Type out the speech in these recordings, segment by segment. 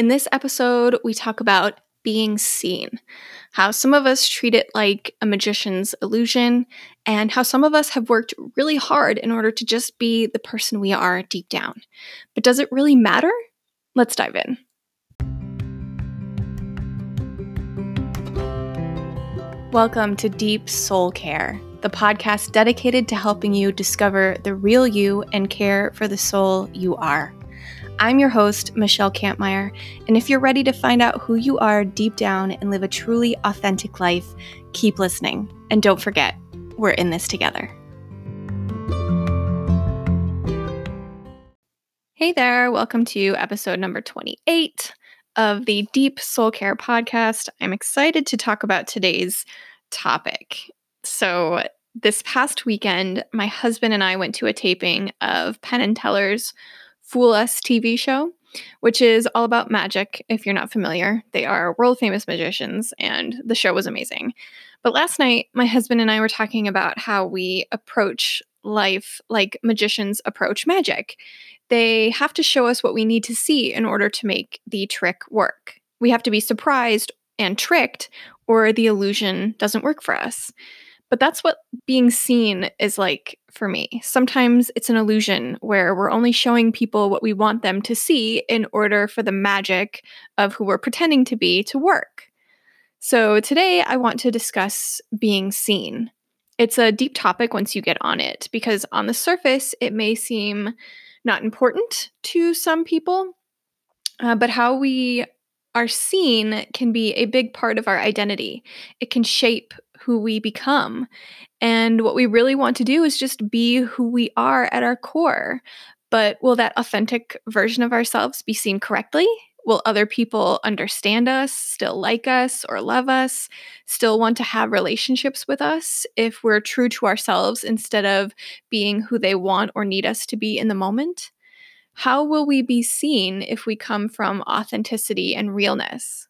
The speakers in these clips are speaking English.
In this episode, we talk about being seen, how some of us treat it like a magician's illusion, and how some of us have worked really hard in order to just be the person we are deep down. But does it really matter? Let's dive in. Welcome to Deep Soul Care, the podcast dedicated to helping you discover the real you and care for the soul you are. I'm your host, Michelle Kampmeyer, and if you're ready to find out who you are deep down and live a truly authentic life, keep listening. And don't forget, we're in this together. Hey there, welcome to episode number 28 of the Deep Soul Care podcast. I'm excited to talk about today's topic. So this past weekend, my husband and I went to a taping of Penn & Teller's Fool Us TV show, which is all about magic. If you're not familiar, they are world famous magicians, and the show was amazing. But last night, my husband and I were talking about how we approach life like magicians approach magic. They have to show us what we need to see in order to make the trick work. We have to be surprised and tricked, or the illusion doesn't work for us. But that's what being seen is like for me. Sometimes it's an illusion where we're only showing people what we want them to see in order for the magic of who we're pretending to be to work. So today I want to discuss being seen. It's a deep topic once you get on it, because on the surface it may seem not important to some people, but how we are seen can be a big part of our identity. It can shape who we become. And what we really want to do is just be who we are at our core. But will that authentic version of ourselves be seen correctly? Will other people understand us, still like us or love us, still want to have relationships with us if we're true to ourselves instead of being who they want or need us to be in the moment? How will we be seen if we come from authenticity and realness?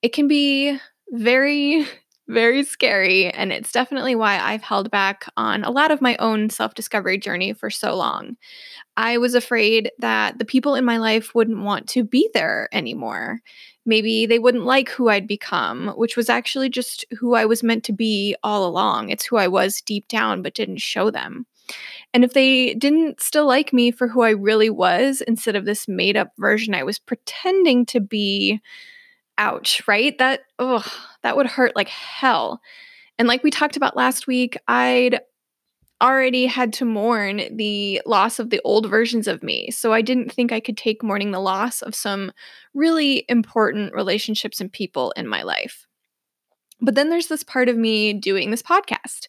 It can be very, very scary, and it's definitely why I've held back on a lot of my own self-discovery journey for so long. I was afraid that the people in my life wouldn't want to be there anymore. Maybe they wouldn't like who I'd become, which was actually just who I was meant to be all along. It's who I was deep down but didn't show them. And if they didn't still like me for who I really was instead of this made-up version I was pretending to be, ouch, right? That would hurt like hell. And like we talked about last week, I'd already had to mourn the loss of the old versions of me. So I didn't think I could take mourning the loss of some really important relationships and people in my life. But then there's this part of me doing this podcast.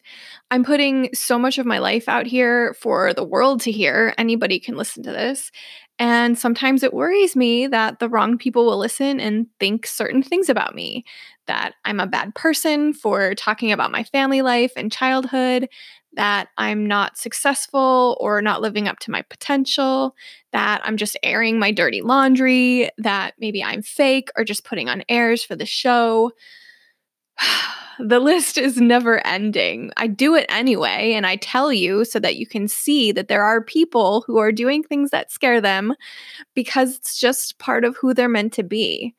I'm putting so much of my life out here for the world to hear. Anybody can listen to this. And sometimes it worries me that the wrong people will listen and think certain things about me, that I'm a bad person for talking about my family life and childhood, that I'm not successful or not living up to my potential, that I'm just airing my dirty laundry, that maybe I'm fake or just putting on airs for the show. The list is never ending. I do it anyway, and I tell you so that you can see that there are people who are doing things that scare them because it's just part of who they're meant to be.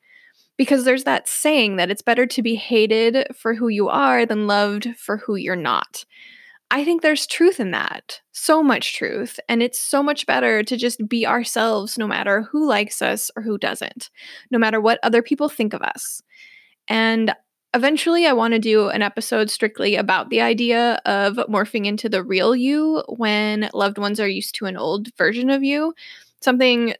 Because there's that saying that it's better to be hated for who you are than loved for who you're not. I think there's truth in that, so much truth, and it's so much better to just be ourselves no matter who likes us or who doesn't, no matter what other people think of us. And eventually, I want to do an episode strictly about the idea of morphing into the real you when loved ones are used to an old version of you, something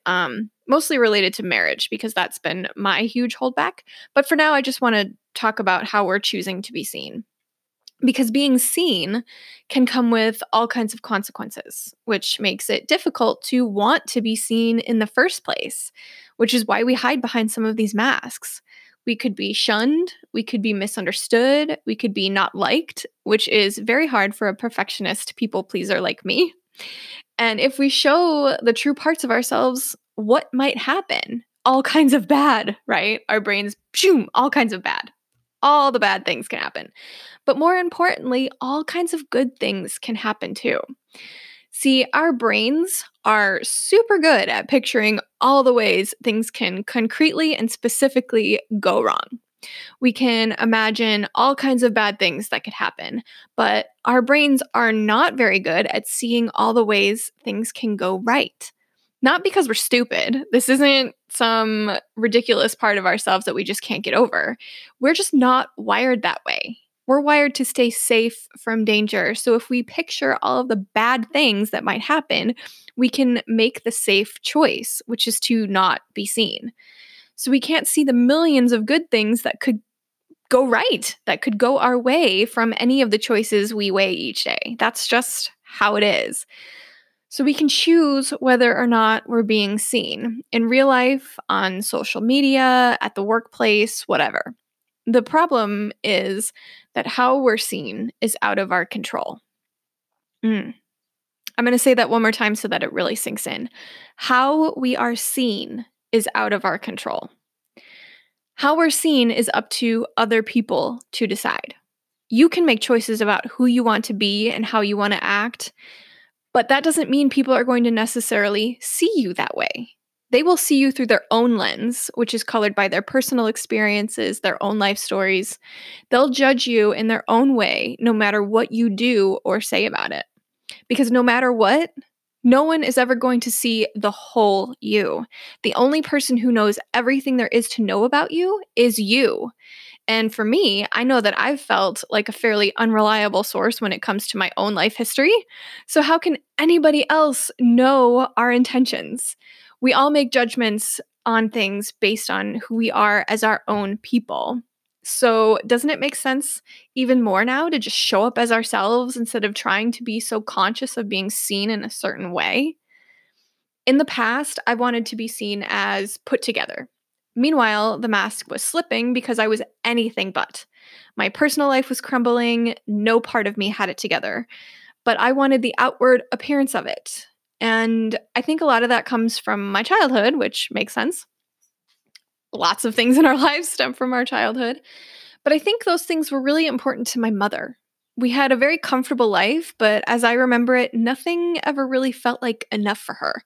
mostly related to marriage, because that's been my huge holdback. But for now, I just want to talk about how we're choosing to be seen, because being seen can come with all kinds of consequences, which makes it difficult to want to be seen in the first place, which is why we hide behind some of these masks. We could be shunned, we could be misunderstood, we could be not liked, which is very hard for a perfectionist people pleaser like me. And if we show the true parts of ourselves, what might happen? All kinds of bad, right? Our brains, shoom, all kinds of bad. All the bad things can happen. But more importantly, all kinds of good things can happen too. See, our brains are super good at picturing all the ways things can concretely and specifically go wrong. We can imagine all kinds of bad things that could happen, but our brains are not very good at seeing all the ways things can go right. Not because we're stupid. This isn't some ridiculous part of ourselves that we just can't get over. We're just not wired that way. We're wired to stay safe from danger. So if we picture all of the bad things that might happen, we can make the safe choice, which is to not be seen. So we can't see the millions of good things that could go right, that could go our way from any of the choices we weigh each day. That's just how it is. So we can choose whether or not we're being seen in real life, on social media, at the workplace, whatever. The problem is that how we're seen is out of our control. I'm going to say that one more time so that it really sinks in. How we are seen is out of our control. How we're seen is up to other people to decide. You can make choices about who you want to be and how you want to act, but that doesn't mean people are going to necessarily see you that way. They will see you through their own lens, which is colored by their personal experiences, their own life stories. They'll judge you in their own way, no matter what you do or say about it. Because no matter what, no one is ever going to see the whole you. The only person who knows everything there is to know about you is you. And for me, I know that I've felt like a fairly unreliable source when it comes to my own life history. So how can anybody else know our intentions? We all make judgments on things based on who we are as our own people. So doesn't it make sense even more now to just show up as ourselves instead of trying to be so conscious of being seen in a certain way? In the past, I wanted to be seen as put together. Meanwhile, the mask was slipping because I was anything but. My personal life was crumbling. No part of me had it together. But I wanted the outward appearance of it. And I think a lot of that comes from my childhood, which makes sense. Lots of things in our lives stem from our childhood. But I think those things were really important to my mother. We had a very comfortable life, but as I remember it, nothing ever really felt like enough for her.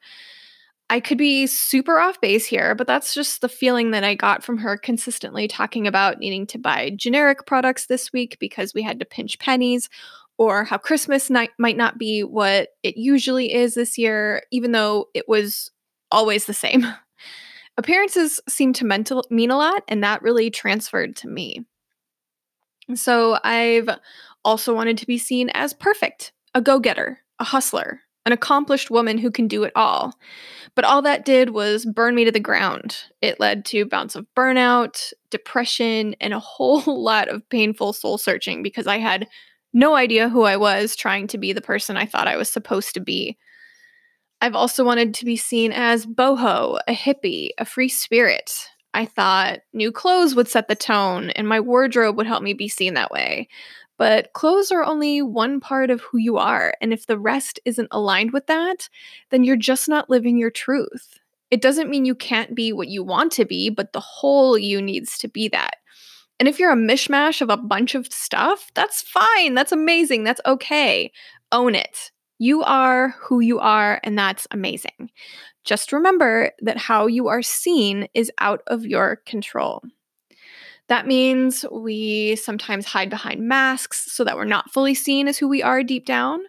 I could be super off base here, but that's just the feeling that I got from her consistently talking about needing to buy generic products this week because we had to pinch pennies, or how Christmas night might not be what it usually is this year, even though it was always the same. Appearances seem to mean a lot, and that really transferred to me. So I've also wanted to be seen as perfect, a go-getter, a hustler, an accomplished woman who can do it all. But all that did was burn me to the ground. It led to bouts of burnout, depression, and a whole lot of painful soul searching because I had no idea who I was, trying to be the person I thought I was supposed to be. I've also wanted to be seen as boho, a hippie, a free spirit. I thought new clothes would set the tone and my wardrobe would help me be seen that way. But clothes are only one part of who you are, and if the rest isn't aligned with that, then you're just not living your truth. It doesn't mean you can't be what you want to be, but the whole you needs to be that. And if you're a mishmash of a bunch of stuff, that's fine, that's amazing, that's okay. Own it. You are who you are, and that's amazing. Just remember that how you are seen is out of your control. That means we sometimes hide behind masks so that we're not fully seen as who we are deep down.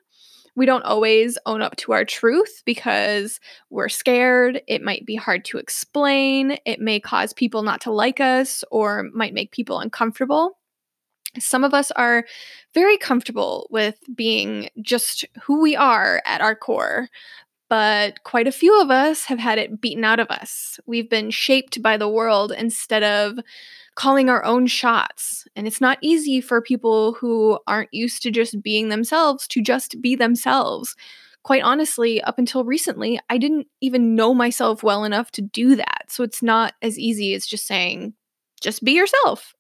We don't always own up to our truth because we're scared. It might be hard to explain. It may cause people not to like us or might make people uncomfortable. Some of us are very comfortable with being just who we are at our core. But quite a few of us have had it beaten out of us. We've been shaped by the world instead of calling our own shots. And it's not easy for people who aren't used to just being themselves to just be themselves. Quite honestly, up until recently, I didn't even know myself well enough to do that. So it's not as easy as just saying, just be yourself.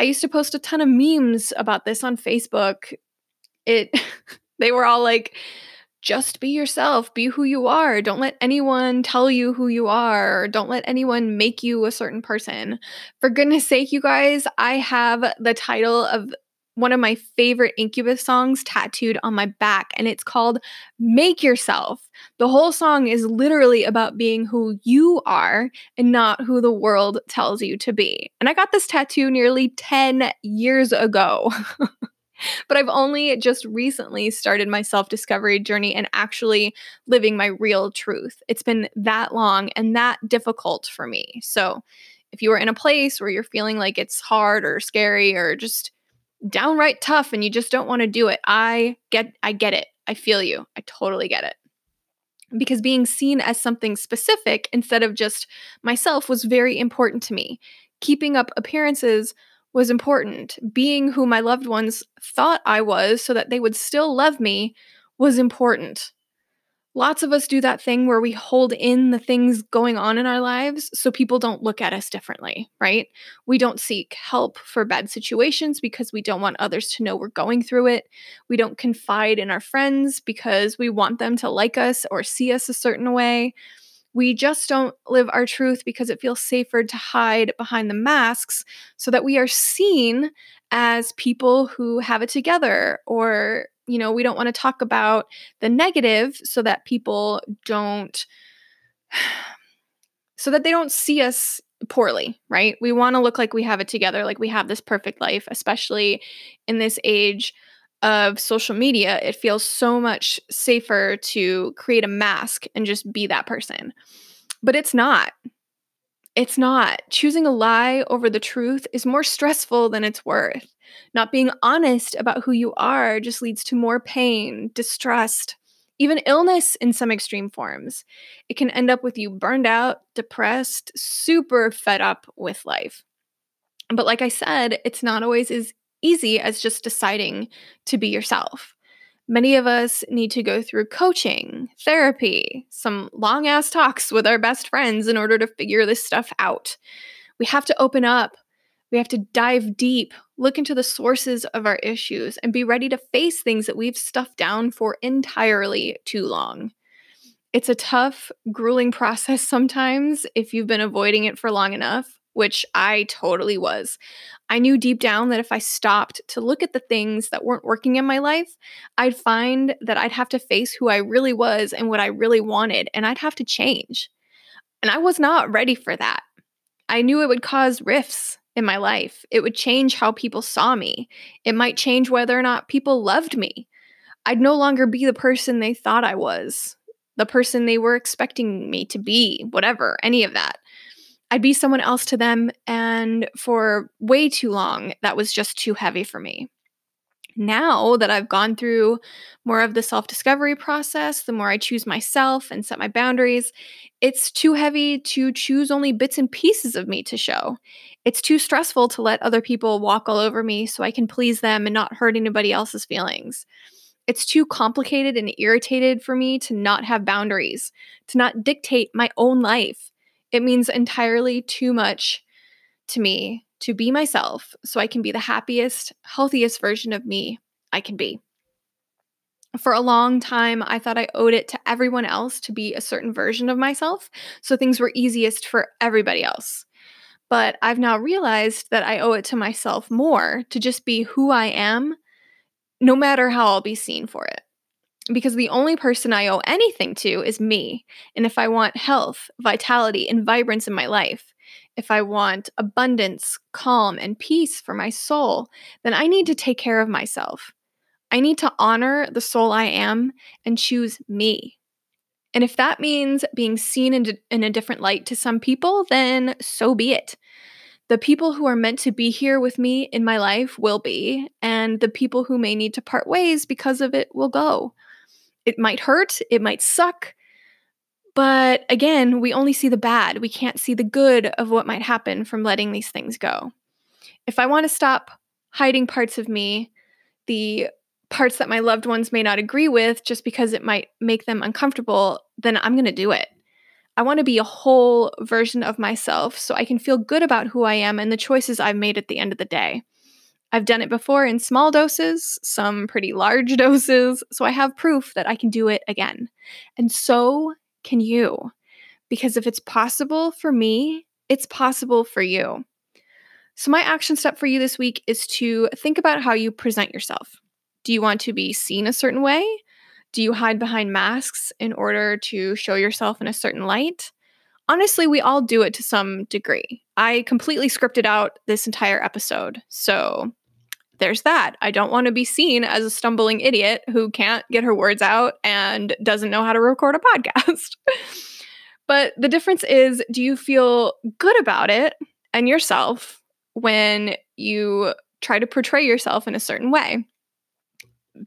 I used to post a ton of memes about this on Facebook. They were all like, just be yourself, be who you are. Don't let anyone tell you who you are. Don't let anyone make you a certain person. For goodness sake, you guys, I have the title of one of my favorite Incubus songs tattooed on my back, and it's called Make Yourself. The whole song is literally about being who you are and not who the world tells you to be. And I got this tattoo nearly 10 years ago. But I've only just recently started my self-discovery journey and actually living my real truth. It's been that long and that difficult for me. So if you are in a place where you're feeling like it's hard or scary or just downright tough and you just don't want to do it, I get it. I feel you. I totally get it. Because being seen as something specific instead of just myself was very important to me. Keeping up appearances was important. Being who my loved ones thought I was so that they would still love me was important. Lots of us do that thing where we hold in the things going on in our lives so people don't look at us differently, right? We don't seek help for bad situations because we don't want others to know we're going through it. We don't confide in our friends because we want them to like us or see us a certain way. We just don't live our truth because it feels safer to hide behind the masks so that we are seen as people who have it together, or, you know, we don't want to talk about the negative so that people don't, so that they don't see us poorly, right? We want to look like we have it together, like we have this perfect life, especially in this age of social media. It feels so much safer to create a mask and just be that person. But it's not. It's not. Choosing a lie over the truth is more stressful than it's worth. Not being honest about who you are just leads to more pain, distrust, even illness in some extreme forms. It can end up with you burned out, depressed, super fed up with life. But like I said, it's not always as easy as just deciding to be yourself. Many of us need to go through coaching, therapy, some long-ass talks with our best friends in order to figure this stuff out. We have to open up. We have to dive deep, look into the sources of our issues, and be ready to face things that we've stuffed down for entirely too long. It's a tough, grueling process sometimes if you've been avoiding it for long enough, which I totally was. I knew deep down that if I stopped to look at the things that weren't working in my life, I'd find that I'd have to face who I really was and what I really wanted, and I'd have to change. And I was not ready for that. I knew it would cause rifts in my life. It would change how people saw me. It might change whether or not people loved me. I'd no longer be the person they thought I was, the person they were expecting me to be, whatever, any of that. I'd be someone else to them, and for way too long, that was just too heavy for me. Now that I've gone through more of the self-discovery process, the more I choose myself and set my boundaries, it's too heavy to choose only bits and pieces of me to show. It's too stressful to let other people walk all over me so I can please them and not hurt anybody else's feelings. It's too complicated and irritated for me to not have boundaries, to not dictate my own life. It means entirely too much to me to be myself so I can be the happiest, healthiest version of me I can be. For a long time, I thought I owed it to everyone else to be a certain version of myself, so things were easiest for everybody else. But I've now realized that I owe it to myself more to just be who I am, no matter how I'll be seen for it. Because the only person I owe anything to is me. And if I want health, vitality, and vibrance in my life, if I want abundance, calm, and peace for my soul, then I need to take care of myself. I need to honor the soul I am and choose me. And if that means being seen in a different light to some people, then so be it. The people who are meant to be here with me in my life will be, and the people who may need to part ways because of it will go. It might hurt, it might suck, but again, we only see the bad. We can't see the good of what might happen from letting these things go. If I want to stop hiding parts of me, the parts that my loved ones may not agree with just because it might make them uncomfortable, then I'm going to do it. I want to be a whole version of myself so I can feel good about who I am and the choices I've made at the end of the day. I've done it before in small doses, some pretty large doses, so I have proof that I can do it again. And so can you. Because if it's possible for me, it's possible for you. So my action step for you this week is to think about how you present yourself. Do you want to be seen a certain way? Do you hide behind masks in order to show yourself in a certain light? Honestly, we all do it to some degree. I completely scripted out this entire episode, so there's that. I don't want to be seen as a stumbling idiot who can't get her words out and doesn't know how to record a podcast. But the difference is, do you feel good about it and yourself when you try to portray yourself in a certain way?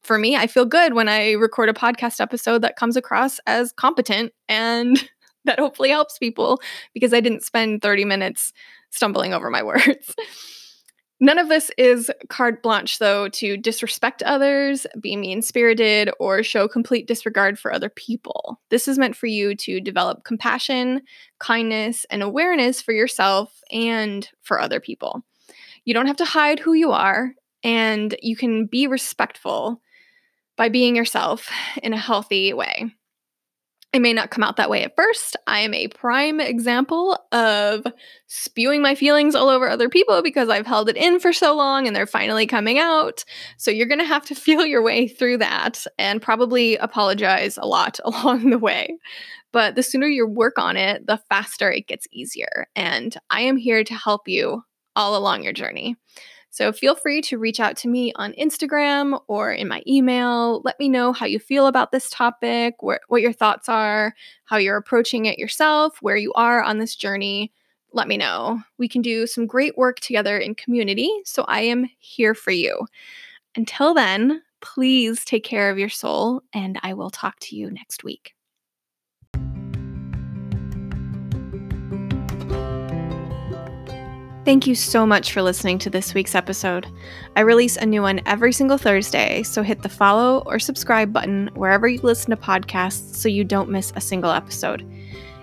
For me, I feel good when I record a podcast episode that comes across as competent and that hopefully helps people because I didn't spend 30 minutes stumbling over my words. None of this is carte blanche, though, to disrespect others, be mean-spirited, or show complete disregard for other people. This is meant for you to develop compassion, kindness, and awareness for yourself and for other people. You don't have to hide who you are. And you can be respectful by being yourself in a healthy way. It may not come out that way at first. I am a prime example of spewing my feelings all over other people because I've held it in for so long and they're finally coming out. So you're going to have to feel your way through that and probably apologize a lot along the way. But the sooner you work on it, the faster it gets easier. And I am here to help you all along your journey. So feel free to reach out to me on Instagram or in my email. Let me know how you feel about this topic, what your thoughts are, how you're approaching it yourself, where you are on this journey. Let me know. We can do some great work together in community, so I am here for you. Until then, please take care of your soul, and I will talk to you next week. Thank you so much for listening to this week's episode. I release a new one every single Thursday, so hit the follow or subscribe button wherever you listen to podcasts so you don't miss a single episode.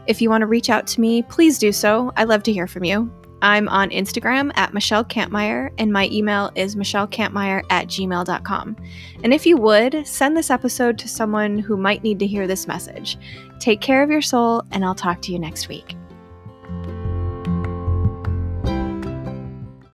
If you want to reach out to me, please do so. I'd love to hear from you. I'm on Instagram at Michelle Kampmeyer, and my email is michellecampmeyer@gmail.com. And if you would, send this episode to someone who might need to hear this message. Take care of your soul, and I'll talk to you next week.